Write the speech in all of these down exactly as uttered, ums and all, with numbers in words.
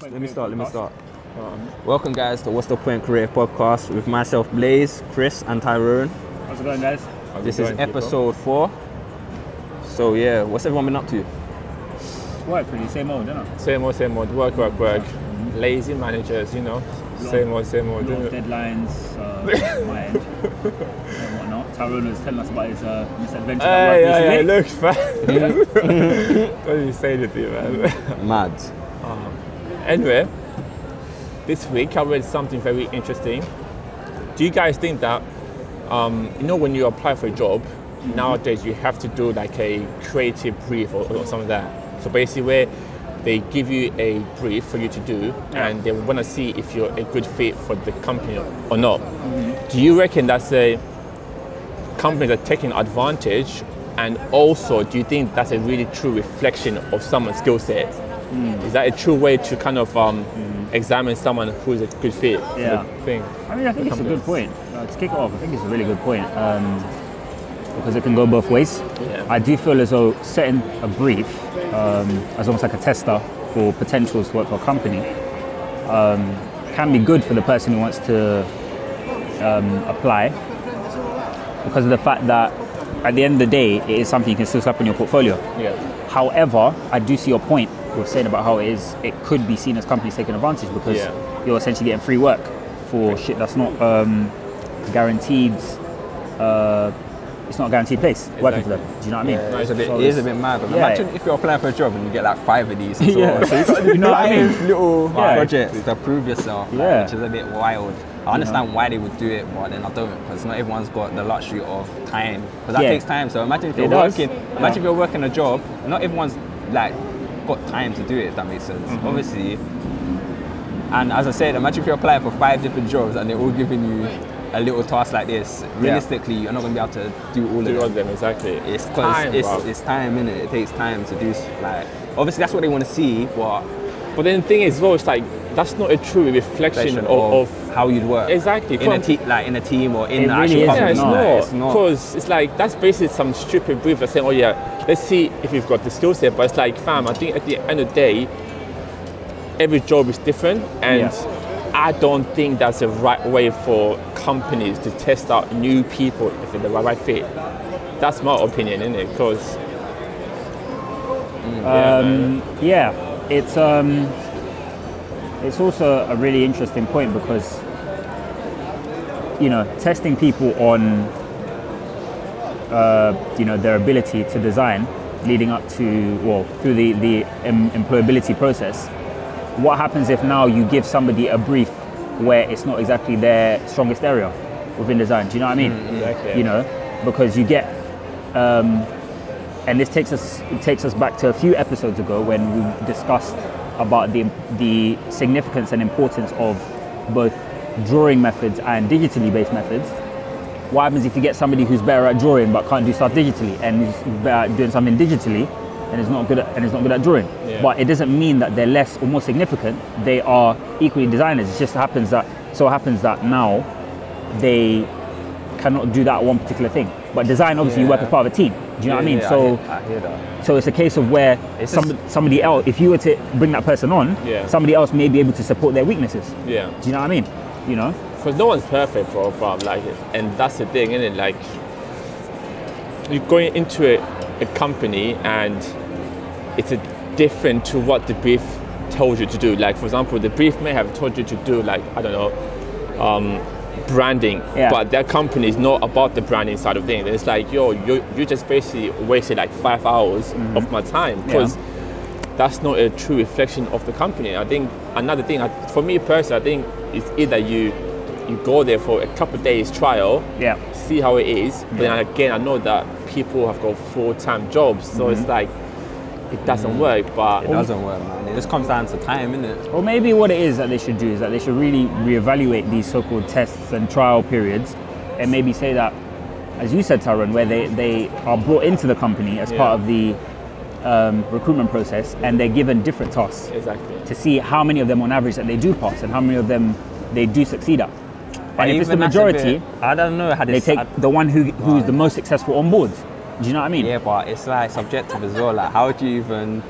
Let me start, let me start. Um, Welcome guys to What's the Point Creative Podcast with myself, Blaze, Chris and Tyrone. How's it going guys? How's this going, is episode people? four. So yeah, what's everyone been up to? Work pretty, same old, don't it? Same old, same old, work, work, work. Mm-hmm. Lazy managers, you know. Long, same old, same old. Long deadlines, uh, my end. And whatnot. Tyrone was telling us about his uh, misadventure hey, at work yeah, recently. Yeah, look, fam. Don't you say anything, man. Mad. Um, anyway, this week I read something very interesting. Do you guys think that, um, you know, when you apply for a job, mm-hmm. nowadays you have to do like a creative brief or, or something like that. So basically where they give you a brief for you to do yeah. and they want to see if you're a good fit for the company or not. Mm-hmm. Do you reckon that's a companies are taking advantage? And also, do you think that's a really true reflection of someone's skill set? Mm. Is that a true way to kind of um, mm. examine someone who's a good fit? Yeah. Sort of thing? I mean, I think it's a good point. Uh, to kick it off, I think it's a really good point um, because it can go both ways. Yeah. I do feel as though setting a brief um, as almost like a tester for potentials to work for a company um, can be good for the person who wants to um, apply because of the fact that at the end of the day, it is something you can still slap in your portfolio. Yeah. However, I do see your point. Was saying about how it is, it could be seen as companies taking advantage because yeah. you're essentially getting free work for shit that's not um, guaranteed. Uh, it's not a guaranteed place exactly. working for them. Do you know what I mean? Yeah, it's a bit, so it is a bit mad. Yeah. Imagine if you're applying for a job and you get like five of these. And yeah. so so you know what I mean? Little yeah. projects to prove yourself, like, yeah. which is a bit wild. I understand yeah. why they would do it, but then I don't because not everyone's got the luxury of time. Because that yeah. takes time. So imagine if you're it working. Does. Imagine yeah. if you're working a job. Not everyone's like. got time to do it, if that makes sense. Mm-hmm. Obviously, and as I said, imagine if you're applying for five different jobs and they're all giving you a little task like this. Realistically, yeah. you're not going to be able to do all do of them. Do all of them, exactly. It's time, it's, it's, it's time, innit? It takes time to do, like, obviously that's what they want to see, but... But then the thing is, though, it's like, that's not a true reflection, reflection of, of... how you'd work. Exactly. In a, te- like, in a team or in the really actual company. Yeah, it's not. Because it's, it's like, that's basically some stupid brief that's saying, oh yeah, let's see if you've got the skill set, but it's like, fam, I think at the end of the day, every job is different, and yeah. I don't think that's the right way for companies to test out new people if they're the right fit. That's my opinion, isn't it? Because um, yeah. yeah, it's um, it's also a really interesting point because you know testing people on. Uh, you know, their ability to design leading up to, well, through the, the em- employability process. What happens if now you give somebody a brief where it's not exactly their strongest area within design? Do you know what I mean? Mm, exactly. You know, because you get, um, and this takes us it takes us back to a few episodes ago when we discussed about the the significance and importance of both drawing methods and digitally based methods. What happens if you get somebody who's better at drawing but can't do stuff digitally, and is better at doing something digitally, and is not good at, and is not good at drawing? Yeah. But it doesn't mean that they're less or more significant. They are equally designers. It just happens that so happens that now they cannot do that one particular thing. But design, obviously, yeah. you work as part of a team. Do you know yeah, what I mean? Yeah, so, I hear, I hear that. So it's a case of where some, somebody else, if you were to bring that person on, yeah. somebody else may be able to support their weaknesses. Yeah. Do you know what I mean? You know. Because no one's perfect, bro, bro, like, and that's the thing, isn't it? Like, you're going into a, a company and it's a different to what the brief tells you to do. Like, for example, the brief may have told you to do, like, I don't know, um, branding, yeah. but their company is not about the branding side of things. It's like, yo, you you just basically wasted like five hours mm-hmm. of my time because yeah. that's not a true reflection of the company. I think another thing, for me personally, I think it's either you. You go there for a couple of days trial, yeah. see how it is. But yeah. then again, I know that people have got full-time jobs, so mm-hmm. it's like, it doesn't mm-hmm. work, but... It doesn't work, man. It just comes down to time, innit? Or maybe what it is that they should do is that they should really reevaluate these so-called tests and trial periods, and maybe say that, as you said, Tyrone, where they, they are brought into the company as yeah. part of the um, recruitment process, and they're given different tasks exactly. to see how many of them on average that they do pass, and how many of them they do succeed at. And, and if it's the majority, bit, I don't know how they take I, the one who who's right. the most successful on board. Do you know what I mean? Yeah, but it's like subjective as well. Like, how do you even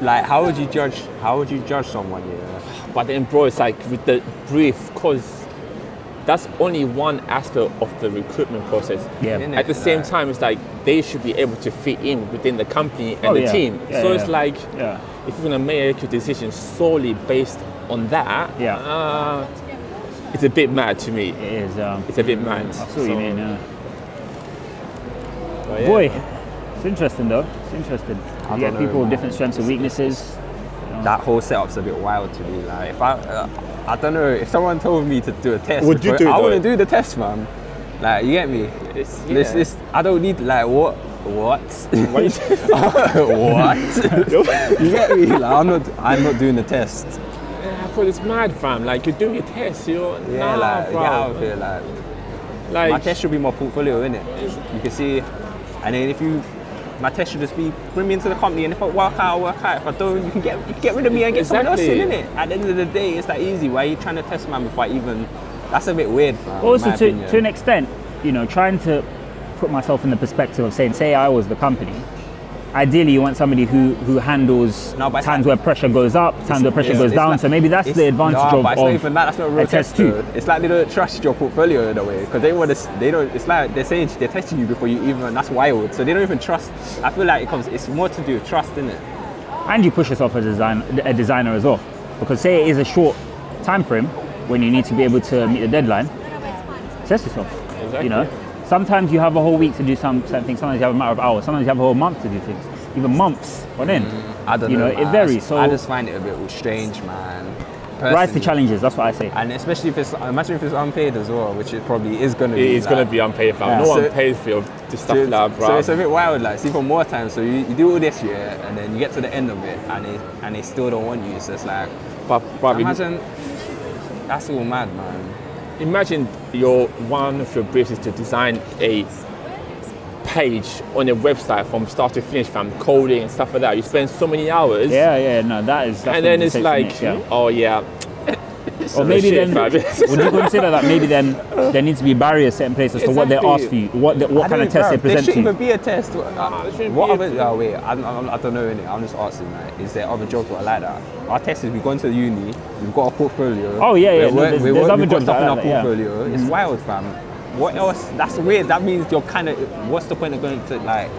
Like, how would you judge? How would you judge someone? Yeah. But then, bro, it's like with the brief, cause that's only one aspect of the recruitment process. Yeah. At the same time, it's like they should be able to fit in within the company and oh, the yeah. team. Yeah, so yeah, it's yeah. like, yeah. if you're gonna make a decision solely based on that, yeah. uh, it's a bit mad to me. It is. Um, it's a bit mad. I see what you mean. Yeah. But, yeah. Boy. It's interesting though, it's interesting. You get people with different strengths and weaknesses. You know. That whole setup's a bit wild to me. Like, if I, uh, I don't know, if someone told me to do a test, would you do it? I wouldn't do the test, man. Like, you get me? It's, yeah. it's, it's, I don't need, like, what? What? What? What? You get me? Like, I'm not, I'm not doing the test. Yeah, I thought it's mad, fam. Like, you're doing a test, you're yeah, nah, like, bro. Get out of here, like, like. My test should be my portfolio, innit? You can see, and then if you. My test should just be bring me into the company, and if I work out, I work out. If I don't, you can get you can get rid of me and get exactly. someone else in, innit? At the end of the day, it's that easy. Why are you trying to test man before I even? That's a bit weird. Fam, also, to opinion. to an extent, you know, trying to put myself in the perspective of saying, say I was the company. Ideally, you want somebody who who handles no, times like, where pressure goes up, times where pressure yeah, goes down. Like, so maybe that's the advantage no, of, but it's of not even that. That's not a, real a test too. It's like they don't trust your portfolio in a way because they want to. They don't. It's like they're saying they're testing you before you even. That's wild. So they don't even trust. I feel like it comes. It's more to do with trust, isn't it? And you push yourself as a design a designer as well, because say it is a short time frame when you need to be able to meet the deadline. Test yourself. Exactly. You know. Sometimes you have a whole week to do some certain things. Sometimes you have a matter of hours. Sometimes you have a whole month to do things. Even months on end. Mm, I don't you know. know it varies. I, so I just find it a bit strange, man. Personally. Rise to challenges. That's what I say. And especially if it's imagine if it's unpaid as well, which it probably is going to be. It is like, going to be unpaid. Yeah. No so, one pays for your stuff so, like that. So it's a bit wild. Like, it's even more time. So you, you do all this year, and then you get to the end of it, and they and they still don't want you. So it's like, but, but imagine we, that's all mad, man. Imagine your one of your briefs is to design a page on your website from start to finish, from coding and stuff like that. You spend so many hours. Yeah, yeah, no, that is. And then it's like, yeah. oh yeah. Or maybe then, would you consider that maybe then there needs to be barriers set in place as to exactly. what they ask for you, what the, what I kind of test they present to you? There shouldn't even be a test. What, uh, what other? Oh, wait, I, I, I don't know. Innit? I'm just asking, like, is there other jobs that are like that? Our test is we've gone to uni, we've got a portfolio. Oh yeah, yeah. We're, no, there's, we're, there's we're, other we've got jobs stuff like in our that, portfolio. Yeah. It's mm-hmm. wild, fam. What else? That's weird. That means you're kind of. What's the point of going to like?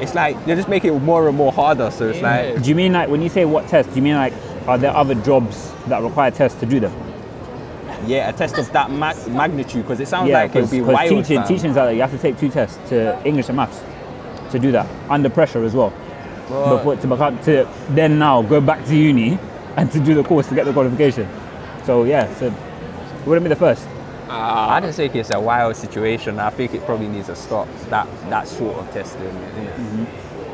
It's like they just make it more and more harder. So it's yeah. like. Do you mean like when you say what test? Do you mean like? Are there other jobs that require tests to do them? Yeah, a test of that ma- magnitude, because it sounds yeah, like it would be wild. Teaching, teaching is like you have to take two tests, to English and maths, to do that, under pressure as well. Well before, to, become, to then now go back to uni and to do the course to get the qualification. So yeah, so it wouldn't be the first. Uh, I just think it's a wild situation. I think it probably needs to stop, that, that sort of testing. Mm-hmm.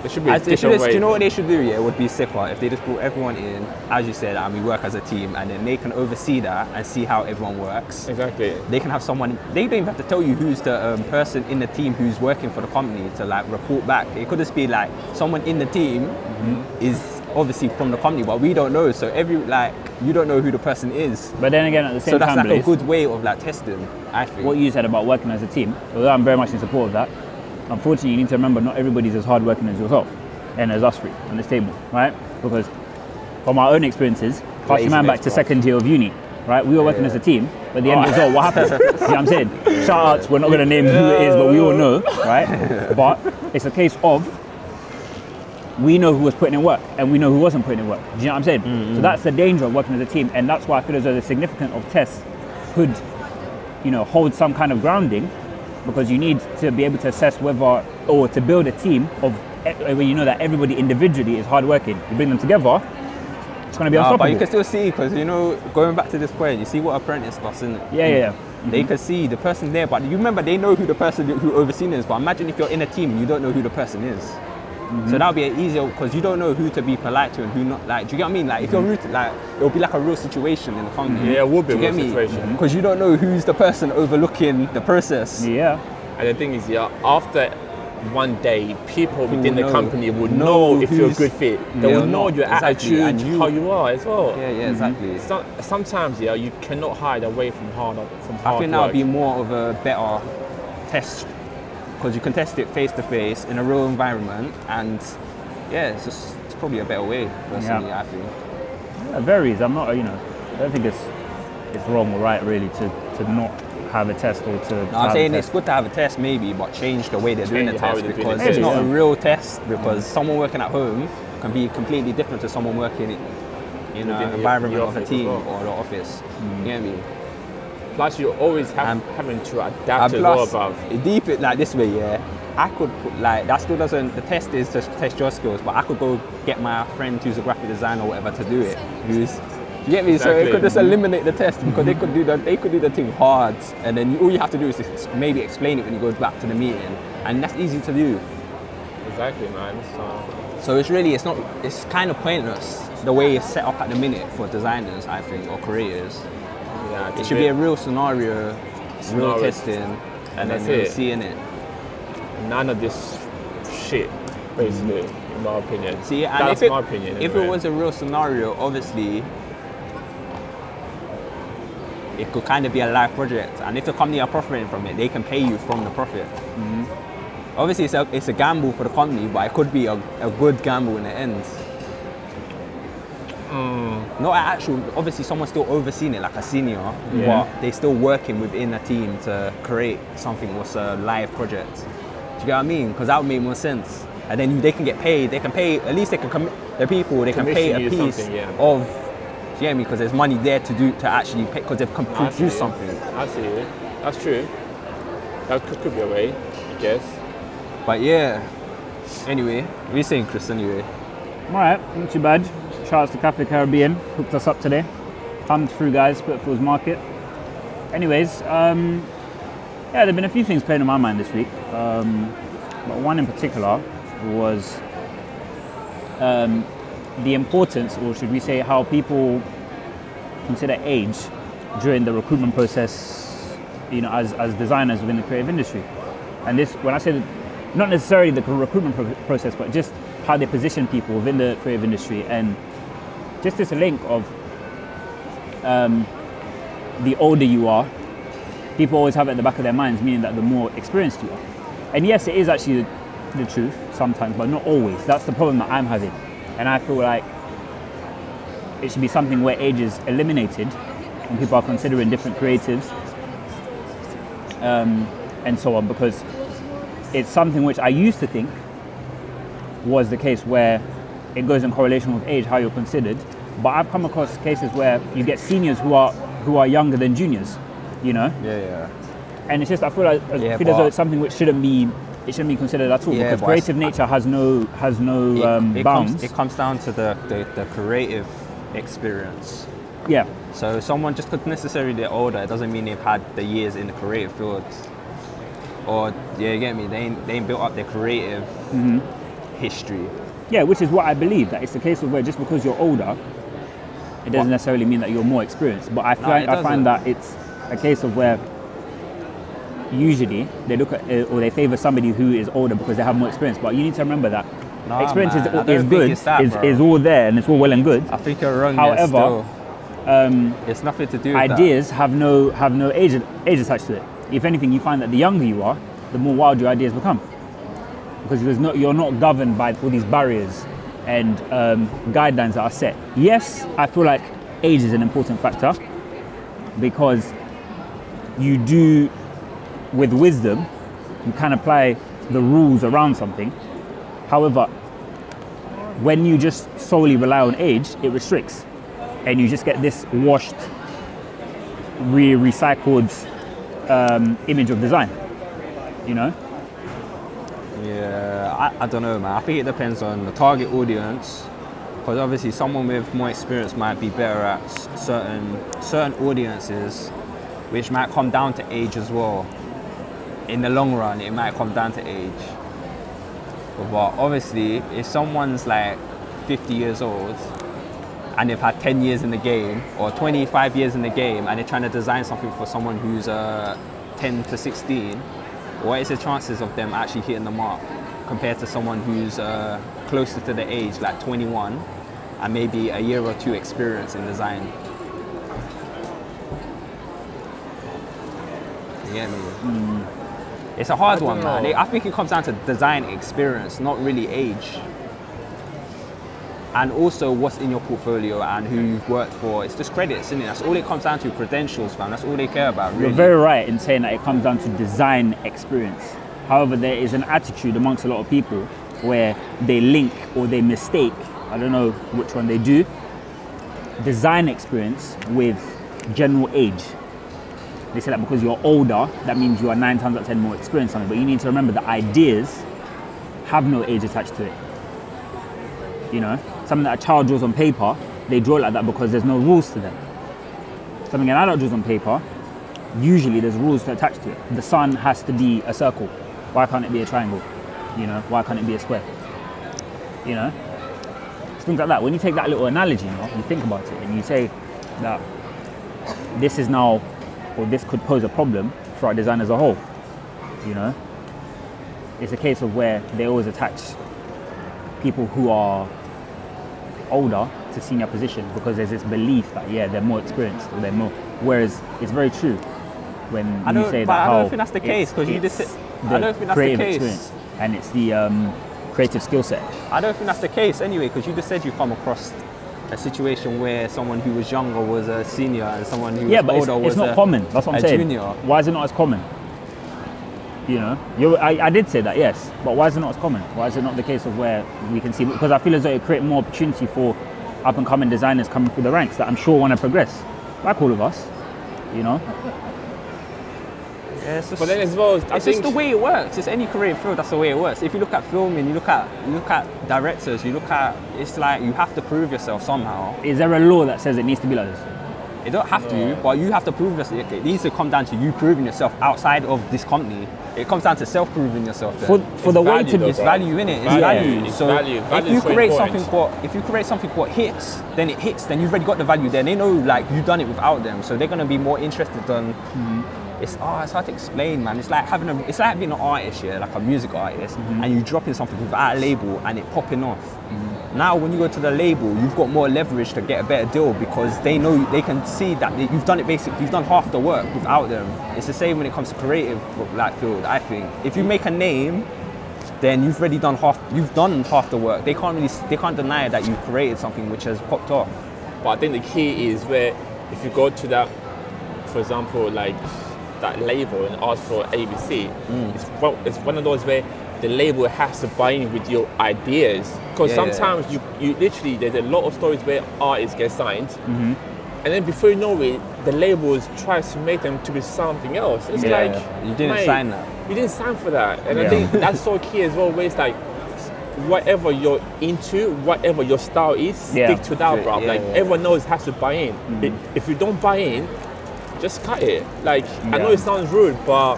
It should be as, should just, do you know what they should do? Yeah, it would be sicker if they just brought everyone in, as you said, and we work as a team, and then they can oversee that and see how everyone works. Exactly. They can have someone. They don't even have to tell you who's the um, person in the team who's working for the company to like report back. It could just be like someone in the team mm-hmm. is obviously from the company, but we don't know. So every like you don't know who the person is. But then again, at the same so time, so that's like a good way of like testing. I think what you said about working as a team, although I'm very much in support of that. Unfortunately, you need to remember not everybody's as hardworking as yourself and as us three on this table, right? Because from our own experiences, cast your man back to second year of uni, right? We were working yeah. as a team, but the oh, end result, what happened? You know what I'm saying? Shout outs, we're not going to name who it is, but we all know, right? But it's a case of we know who was putting in work and we know who wasn't putting in work. Do you know what I'm saying? Mm-hmm. So that's the danger of working as a team, and that's why I feel as though the significance of tests could, you know, hold some kind of grounding. Because you need to be able to assess whether, or to build a team of when you know that everybody individually is hardworking. You bring them together, it's going to be unstoppable. No, but you can still see, because you know, going back to this point, you see what apprentice does, isn't it? Yeah, yeah, yeah. Mm-hmm. They can see the person there, but you remember they know who the person who overseen is. But imagine if you're in a team and you don't know who the person is. Mm-hmm. So that'll be easier because you don't know who to be polite to and who not. Like, do you get what I mean? Like, if you're rude, like it'll be like a real situation in the company. Yeah, it will be a real situation because you don't know who's the person overlooking the process. Yeah, and the thing is, yeah, after one day, people who within know, the company will know, know if you're a good fit. They will know your exactly, attitude, you, how you are as well. Yeah, yeah, exactly. Mm-hmm. So, sometimes, yeah, you cannot hide away from hard from hard I think that'll be more of a better test. Because you can test it face to face in a real environment, and yeah, it's just probably a better way, personally, yeah. I think. Yeah, it varies. I'm not, you know, I don't think it's it's wrong or right, really, to, to not have a test or to. No, to I'm saying it's good to have a test, maybe, but change the way they're change doing the test, because it's not yeah. a real test, because mm. someone working at home can be completely different to someone working in an environment of a team well. or the office. Mm. You get me? Plus, you always have um, having to adapt to go above. Deep it like this way, yeah. I could put, like, that still doesn't, the test is to test your skills, but I could go get my friend who's a graphic designer or whatever to do it. Who's, you get me? Exactly. So it could just eliminate the test, because they could do the, they could do the thing hard, and then all you have to do is just maybe explain it when you go back to the meeting, and that's easy to do. Exactly, man. So, so it's really, it's not, it's kind of pointless the way it's set up at the minute for designers, I think, or creators. Yeah, it should be a real scenario, scenario real testing, and, and then you're seeing it. None of this shit, basically, mm. in my opinion. See, and that's if it, my opinion. If anyway. it was a real scenario, obviously, it could kind of be a live project. And if the company are profiting from it, they can pay you from the profit. Mm-hmm. Obviously, it's a, it's a gamble for the company, but it could be a, a good gamble in the end. Mm. Not actual, obviously someone's still overseeing it, like a senior, yeah. but they're still working within a team to create something that's a live project. Do you get what I mean? Because that would make more sense. And then they can get paid. They can pay, at least they can commit, the people, they can pay a piece yeah. of, do you get me? Because there's money there to do, to actually pay, because they've com- produced something. I see it. That's true. That could, could be a way, I guess. But yeah, anyway, what are you saying, Chris, anyway? All right, not too bad. Shout out to Cafe Caribbean, hooked us up today. Thumbed through, guys, Pitfalls Market. Anyways, um, yeah, there have been a few things playing on my mind this week. Um, but one in particular was um, the importance, or should we say, how people consider age during the recruitment process, you know, as, as designers within the creative industry. And this, when I say that, not necessarily the recruitment pro- process, but just how they position people within the creative industry, and just this link of um, the older you are, people always have it at the back of their minds, meaning that the more experienced you are. And yes, it is actually the, the truth sometimes, but not always. That's the problem that I'm having. And I feel like it should be something where age is eliminated and people are considering different creatives um, and so on, because it's something which I used to think was the case where it goes in correlation with age, how you're considered. But I've come across cases where you get seniors who are who are younger than juniors, you know? Yeah, yeah. And it's just, I feel like I yeah, feel as though it's something which shouldn't be it shouldn't be considered at all, yeah, because creative nature has no has no it, um, it bounds. Comes, it comes down to the, the, the creative experience. Yeah. So someone just because necessarily they're older, it doesn't mean they've had the years in the creative field. Or yeah, you get me, they ain't they ain't built up their creative mm-hmm. history. Yeah, which is what I believe, that it's the case of where just because you're older, it doesn't what? necessarily mean that you're more experienced. But I find, no, I find that it's a case of where usually they look at or they favour somebody who is older because they have more experience. But you need to remember that no, experience man, is, is good, it's that, is, is all there, and it's all well and good. I think you're wrong. However, um, it's nothing to do with ideas that. have no have no age age attached to it. If anything, you find that the younger you are, the more wild your ideas become. Because there's no, you're not governed by all these barriers and um, guidelines that are set. Yes, I feel like age is an important factor because you do, with wisdom, you can apply the rules around something. However, when you just solely rely on age, it restricts. And you just get this washed, re-recycled um, image of design, you know? Yeah, I, I don't know, man. I think it depends on the target audience, because obviously someone with more experience might be better at s- certain certain audiences, which might come down to age as well. In the long run, it might come down to age. But obviously, if someone's like fifty years old and they've had ten years in the game or twenty-five years in the game, and they're trying to design something for someone who's uh, ten to sixteen. What is the chances of them actually hitting the mark compared to someone who's uh, closer to the age, like twenty-one, and maybe a year or two experience in design? Yeah, maybe. Mm. It's a hard one, know. man. I think it comes down to design experience, not really age. and also what's in your portfolio and who you've worked for. It's just credits, isn't it? That's all it comes down to, credentials, fam. That's all they care about, really. You're very right in saying that it comes down to design experience. However, there is an attitude amongst a lot of people where they link or they mistake, I don't know which one they do, design experience with general age. They say that because you're older, that means you are nine times out of ten more experienced on it. But you need to remember that ideas have no age attached to it. You know, something that a child draws on paper, they draw like that because there's no rules to them. Something an adult draws on paper, usually there's rules to attach to it. The sun has to be a circle. Why can't it be a triangle? You know, why can't it be a square? You know, things like that. When you take that little analogy, you know, you think about it and you say that this is now, or this could pose a problem for our design as a whole, you know? It's a case of where they always attach people who are older to senior positions because there's this belief that, yeah, they're more experienced or they're more, whereas it's very true when I you say that but how I don't think that's the case because you just I don't think that's the case. Experience and it's the um, creative skill set. I don't think that's the case anyway because you just said you come across a situation where someone who was younger was a senior and someone who yeah, was but older it's, it's was not a, common. That's what I'm saying. Junior. Why is it not as common? You know, You're, I, I did say that, yes, but why is it not as common? Why is it not the case of where we can see? Because I feel as though it creates more opportunity for up and coming designers coming through the ranks that I'm sure want to progress, like all of us, you know. Yeah, it's just, but then as well, I it's think... just the way it works. It's any career field, that's the way it works. If you look at filming, you look at you look at directors, you look at, it's like you have to prove yourself somehow. Is there a law that says it needs to be like this? It don't have yeah. to, but you have to prove yourself. It needs to come down to you proving yourself outside of this company. It comes down to self-proving yourself. Then. For, for the way to, it's value in it. It's value. It's so value. Value if you create important. something what, if you create something what hits, then it hits. Then you've already got the value. Then they know like you've done it without them, so they're gonna be more interested than. Mm-hmm. It's oh, it's hard to explain, man. It's like having a, it's like being an artist, yeah, like a music artist, mm-hmm. and you dropping something without a label and it popping off. Mm-hmm. Now, when you go to the label, you've got more leverage to get a better deal because they know they can see that you've done it. Basically, you've done half the work without them. It's the same when it comes to creative like field. I think if you make a name, then you've already done half. You've done half the work. They can't really, they can't deny that you've created something which has popped off. But I think the key is where if you go to that, for example, like. that label and ask for A B C. Mm. It's, well, it's one of those where the label has to buy in with your ideas. Because yeah, sometimes yeah, yeah. You, you literally, there's a lot of stories where artists get signed, mm-hmm. and then before you know it, the labels try to make them to be something else. It's yeah, like, yeah. you didn't mate, sign that. You didn't sign for that. And yeah. I think that's so key as well, where it's like, whatever you're into, whatever your style is, yeah. stick to that, bro. Yeah, like, yeah. everyone knows has to buy in. Mm-hmm. It, if you don't buy in, just cut it. Like yeah. I know it sounds rude, but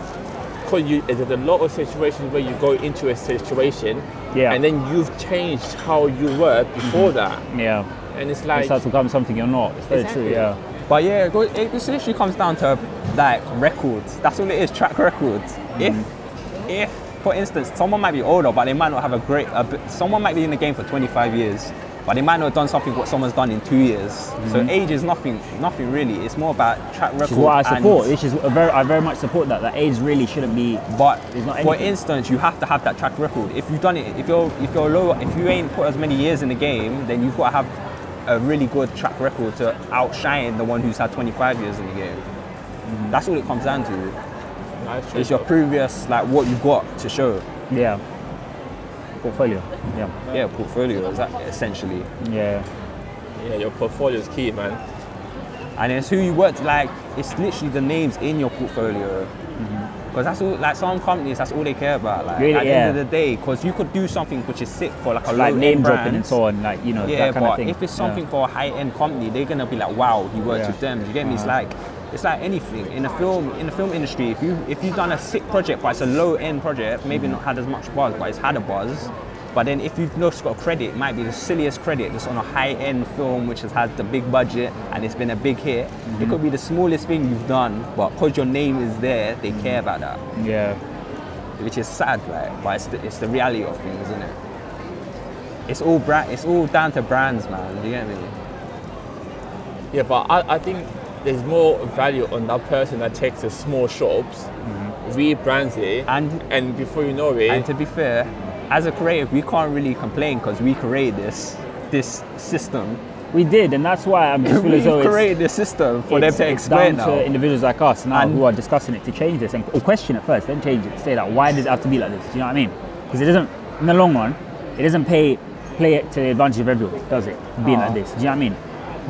cause you, there's a lot of situations where you go into a situation, yeah. and then you've changed how you were before mm-hmm. that. Yeah, and it's like it starts to become something you're not. It's very exactly. true. Yeah, but yeah, it, goes, it literally comes down to like records. That's all it is. Track records. Mm-hmm. If if for instance someone might be older, but they might not have a great. A, someone might be in the game for twenty-five years. But they might not have done something what someone's done in two years. Mm-hmm. So age is nothing, nothing really. It's more about track record. Which is what I support. Which is a very, I very much support that. That age really shouldn't be. But not for instance, you have to have that track record. If you've done it, if you're, if you're low, if you ain't put as many years in the game, then you've got to have a really good track record to outshine the one who's had twenty-five years in the game. Mm-hmm. That's all it comes down to. Nice it's your previous, like what you've got to show. Yeah. Portfolio, yeah. Yeah, portfolio, exactly, essentially. Yeah. Yeah, your portfolio is key, man. And it's who you worked, like, it's literally the names in your portfolio. Mm-hmm. Because that's all, like, some companies, that's all they care about. Like, really, at the yeah. end of the day, because you could do something which is sick for, like, a like name dropping and so on, like, you know, yeah, that kind of thing. Yeah, but if it's something yeah. for a high-end company, they're going to be like, wow, you worked yeah. with them. Do you get me? Uh-huh. It's like, it's like anything in the film in the film industry. If you if you've done a sick project, but it's a low end project, maybe not had as much buzz, but it's had a buzz. But then if you've not got credit, it might be the silliest credit just on a high end film which has had the big budget and it's been a big hit. Mm-hmm. It could be the smallest thing you've done, but because your name is there, they mm-hmm. care about that. Yeah, which is sad, right? But it's the, it's the reality of things, isn't it? It's all brand. It's all down to brands, man. Do you get me? Yeah, but I I think. There's more value on that person that takes the small shops, mm-hmm. rebrands it, and and before you know it. And to be fair, as a creative, we can't really complain because we create this. this system. We did, and that's why I'm just feeling as though it's... We created this system for them to explain now. It's down to individuals like us now and who are discussing it to change this, and or question it first, then change it. Say that, why does it have to be like this? Do you know what I mean? Because it doesn't, in the long run, it doesn't pay play it to the advantage of everyone, does it? Being uh-huh. like this, do you know what I mean?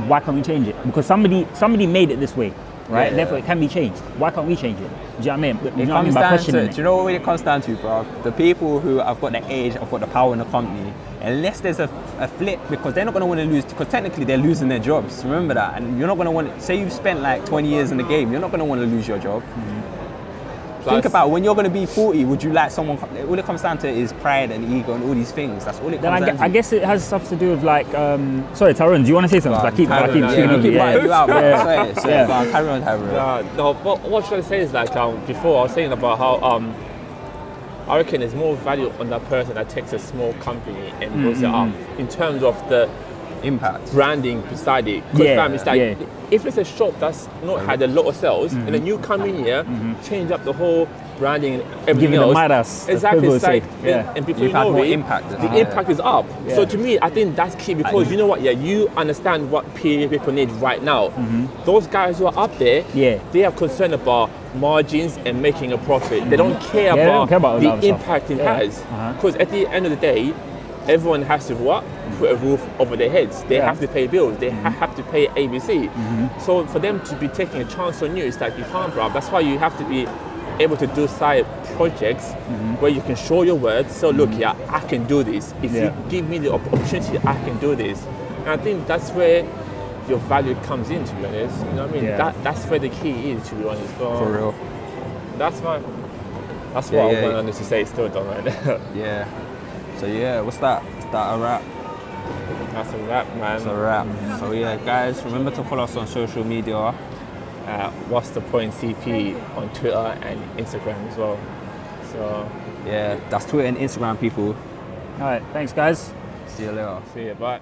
Why can't we change it? Because somebody somebody made it this way, right? Yeah, therefore, yeah. it can be changed. Why can't we change it? Do you know what I mean? You it know what I mean by questioning to, it. Do you know what it comes down to, bro? The people who have got the age, have got the power in the company, unless there's a, a flip, because they're not going to want to lose, because technically they're losing their jobs. Remember that. And you're not going to want, say you've spent like twenty years in the game, you're not going to want to lose your job. Mm-hmm. Think about when you're going to be forty, would you like someone, all it comes down to is pride and ego and all these things. That's all it comes then I down g- to. I guess it has stuff to do with like, um, sorry, Tyrone, do you want to say something? Like, keep, Tyrone, I keep, no, keep, yeah, keep, yeah, keep, yeah. yeah. So, yeah. Like, carry on, Tyrone. Nah, no, but what I was saying is like, um, before I was saying about how, um, I reckon there's more value on that person that takes a small company and mm-hmm. goes it up in terms of the impact branding beside it. Because yeah, fam, it's like yeah. if it's a shop that's not had a lot of sales mm-hmm. and then you come in here, mm-hmm. change up the whole branding and everything Giving else. The matters, exactly, the it's like yeah. and, and before You've you know it, impact, the uh, impact yeah. is up. Yeah. So to me, I think that's key because I, you know what? Yeah, you understand what people need right now. Mm-hmm. Those guys who are up there, yeah. they are concerned about margins and making a profit. Mm-hmm. They don't care, yeah, about, they don't care about the impact stuff. It yeah. has. Because uh-huh. at the end of the day, everyone has to what? Put a roof over their heads. They yeah. have to pay bills. They mm-hmm. ha- have to pay A B C. Mm-hmm. So for them to be taking a chance on you, it's like you can't, bruv. That's why you have to be able to do side projects mm-hmm. where you can show your words. So mm-hmm. look, yeah, I can do this. If yeah. you give me the opportunity, I can do this. And I think that's where your value comes in, to be honest. You know what I mean? Yeah. That that's where the key is, to be honest. So for real. That's my. That's yeah, what yeah, I wanted yeah. to say. Still done right now. Yeah. So yeah, what's that? Is that a wrap? That's a wrap, man. That's a wrap. Mm-hmm. So yeah, guys, remember to follow us on social media. Uh, What's the Point C P on Twitter and Instagram as well. So yeah, that's Twitter and Instagram, people. All right, thanks, guys. See you later. See you. Bye.